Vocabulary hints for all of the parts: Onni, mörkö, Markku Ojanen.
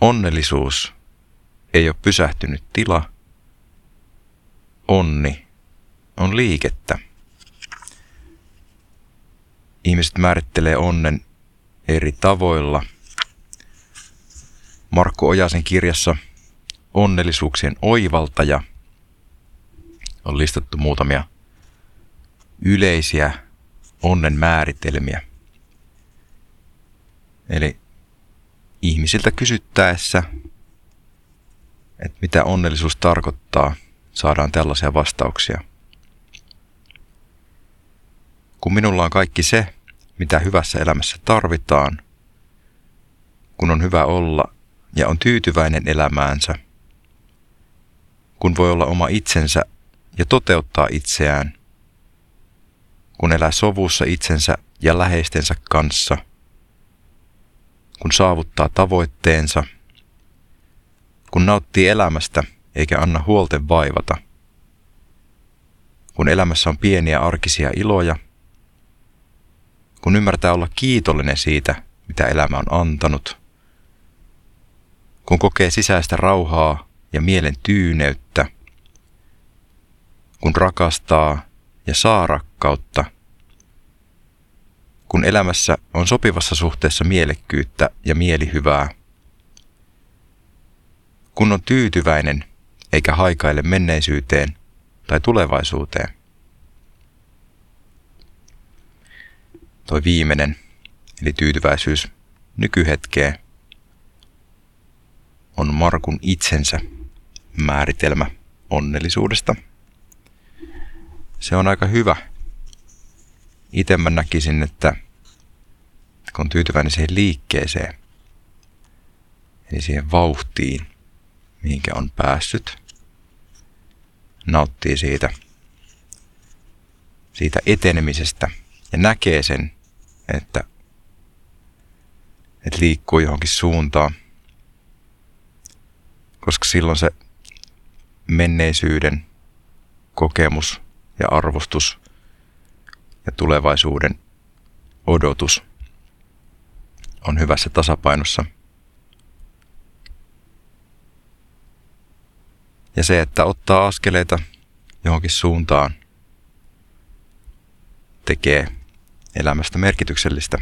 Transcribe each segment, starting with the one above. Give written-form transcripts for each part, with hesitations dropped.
Onnellisuus ei ole pysähtynyt tila. Onni on liikettä. Ihmiset määrittelee onnen eri tavoilla. Markku Ojasen kirjassa Onnellisuuksien oivaltaja on listattu muutamia yleisiä onnen määritelmiä. Eli ihmisiltä kysyttäessä, että mitä onnellisuus tarkoittaa, saadaan tällaisia vastauksia. Kun minulla on kaikki se, mitä hyvässä elämässä tarvitaan, kun on hyvä olla ja on tyytyväinen elämäänsä, kun voi olla oma itsensä ja toteuttaa itseään, kun elää sovussa itsensä ja läheistensä kanssa, kun saavuttaa tavoitteensa, kun nauttii elämästä eikä anna huolten vaivata, kun elämässä on pieniä arkisia iloja, kun ymmärtää olla kiitollinen siitä, mitä elämä on antanut, kun kokee sisäistä rauhaa ja mielen tyyneyttä, kun rakastaa ja saa rakkautta, kun elämässä on sopivassa suhteessa mielekkyyttä ja mielihyvää, kun on tyytyväinen eikä haikaile menneisyyteen tai tulevaisuuteen. Toi viimeinen, eli tyytyväisyys nykyhetkeen, on Markun itsensä määritelmä onnellisuudesta. Se on aika hyvä. Itse mä näkisin, että kun on tyytyväinen siihen liikkeeseen, eli siihen vauhtiin, mihinkä on päässyt, nauttii siitä etenemisestä ja näkee sen, että liikkuu johonkin suuntaan, koska silloin se menneisyyden kokemus ja arvostus ja tulevaisuuden odotus on hyvässä tasapainossa. Ja se, että ottaa askeleita johonkin suuntaan, tekee elämästä merkityksellistä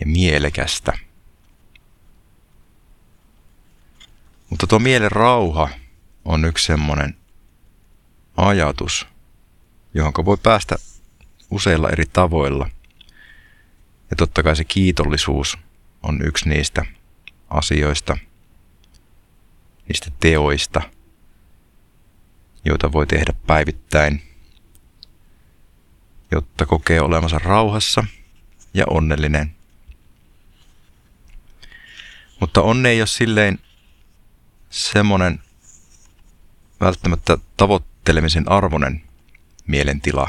ja mielekästä. Mutta tuo mielen rauha on yksi semmoinen ajatus, johon voi päästä useilla eri tavoilla. Ja totta kai se kiitollisuus on yksi niistä asioista, niistä teoista, joita voi tehdä päivittäin, jotta kokee olevansa rauhassa ja onnellinen. Mutta onni ei ole silleen semmoinen välttämättä tavoittelemisen arvoinen mielentila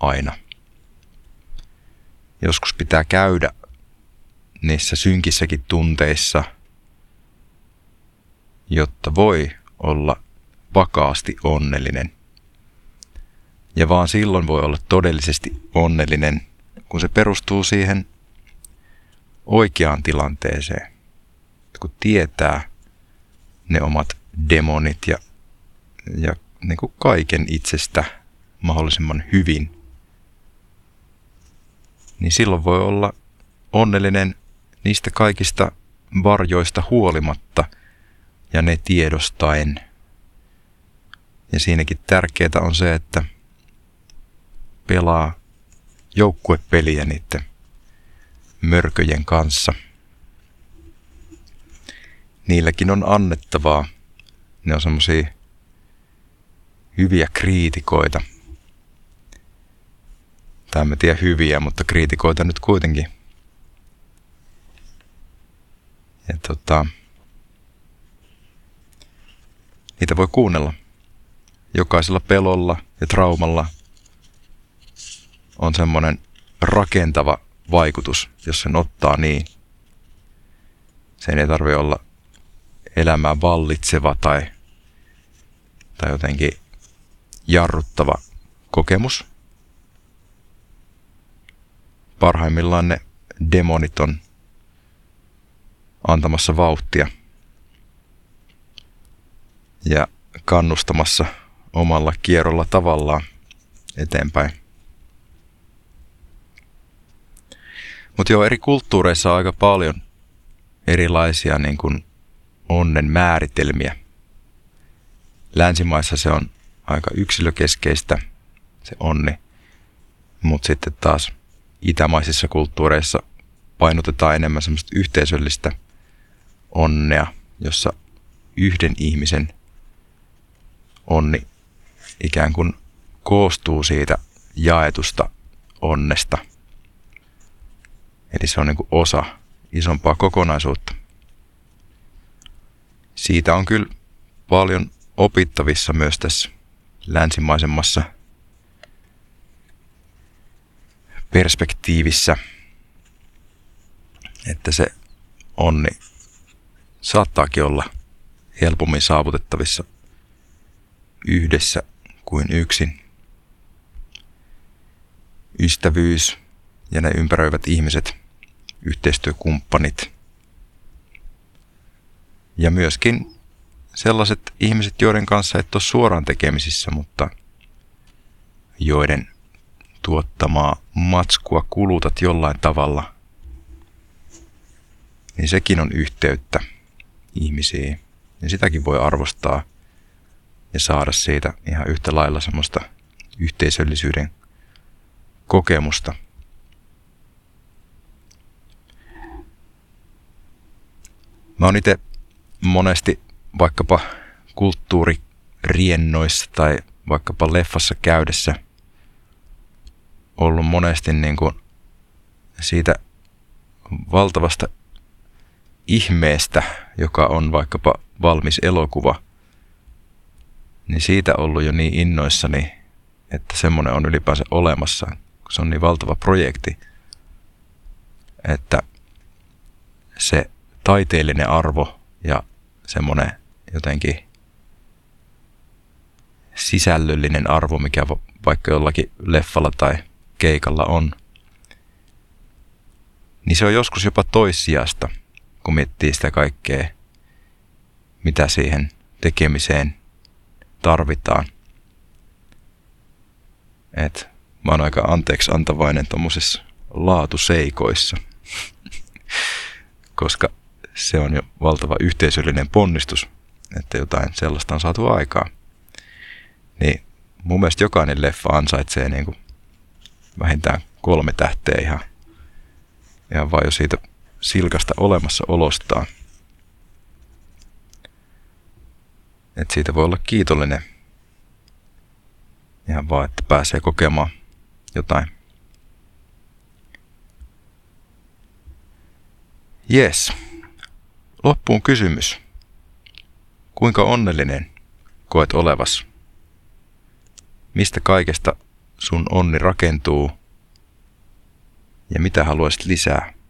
aina. Joskus pitää käydä niissä synkissäkin tunteissa, jotta voi olla vakaasti onnellinen. Ja vaan silloin voi olla todellisesti onnellinen, kun se perustuu siihen oikeaan tilanteeseen. Kun tietää ne omat demonit ja niin kuin kaiken itsestä mahdollisimman hyvin, niin silloin voi olla onnellinen niistä kaikista varjoista huolimatta ja ne tiedostaen. Ja siinäkin tärkeää on se, että pelaa joukkuepeliä niiden mörköjen kanssa. Niilläkin on annettavaa. Ne on semmoisia hyviä kriitikoita. Tai en tiedä hyviä, mutta kriitikoita nyt kuitenkin. Ja niitä voi kuunnella. Jokaisella pelolla ja traumalla on semmoinen rakentava vaikutus, jos sen ottaa niin. Sen ei tarvitse olla elämää vallitseva tai jotenkin jarruttava kokemus. Parhaimmillaan ne demonit on antamassa vauhtia ja kannustamassa omalla kierrolla tavallaan eteenpäin. Mutta joo, eri kulttuureissa on aika paljon erilaisia niin kun onnen määritelmiä. Länsimaissa se on aika yksilökeskeistä, se onni, mutta sitten taas itämaisissa kulttuureissa painotetaan enemmän semmoista yhteisöllistä onnea, jossa yhden ihmisen onni ikään kuin koostuu siitä jaetusta onnesta. Eli se on niin kuin osa isompaa kokonaisuutta. Siitä on kyllä paljon opittavissa myös tässä länsimaisemmassa perspektiivissä, että se onni saattaakin olla helpommin saavutettavissa yhdessä kuin yksin. Ystävyys ja ne ympäröivät ihmiset, yhteistyökumppanit ja myöskin sellaiset ihmiset, joiden kanssa et ole suoraan tekemisissä, mutta joiden tuottamaa matskua kulutat jollain tavalla, niin sekin on yhteyttä ihmisiin. Ja sitäkin voi arvostaa ja saada siitä ihan yhtä lailla semmoista yhteisöllisyyden kokemusta. Mä oon itse monesti vaikkapa kulttuuririennoissa tai vaikkapa leffassa käydessä ollut monesti niin kuin siitä valtavasta ihmeestä, joka on vaikkapa valmis elokuva, niin siitä ollut jo niin innoissani, että semmoinen on ylipäänsä olemassa, kun se on niin valtava projekti, että se taiteellinen arvo ja semmoinen jotenkin sisällöllinen arvo, mikä vaikka jollakin leffalla tai keikalla on, niin se on joskus jopa toissijaista, kun miettii sitä kaikkea, mitä siihen tekemiseen tarvitaan. Et mä oon aika anteeksiantavainen tommosissa laatuseikoissa, koska se on jo valtava yhteisöllinen ponnistus, että jotain sellaista on saatu aikaa. Niin mun mielestä jokainen leffa ansaitsee niin kuin vähintään 3 tähteä ihan vaan jo siitä silkasta olemassaolostaan. Et siitä voi olla kiitollinen ihan vaan, että pääsee kokemaan jotain. Jes. Loppuun kysymys. Kuinka onnellinen koet olevas? Mistä kaikesta sun onni rakentuu? Ja mitä haluaisit lisää?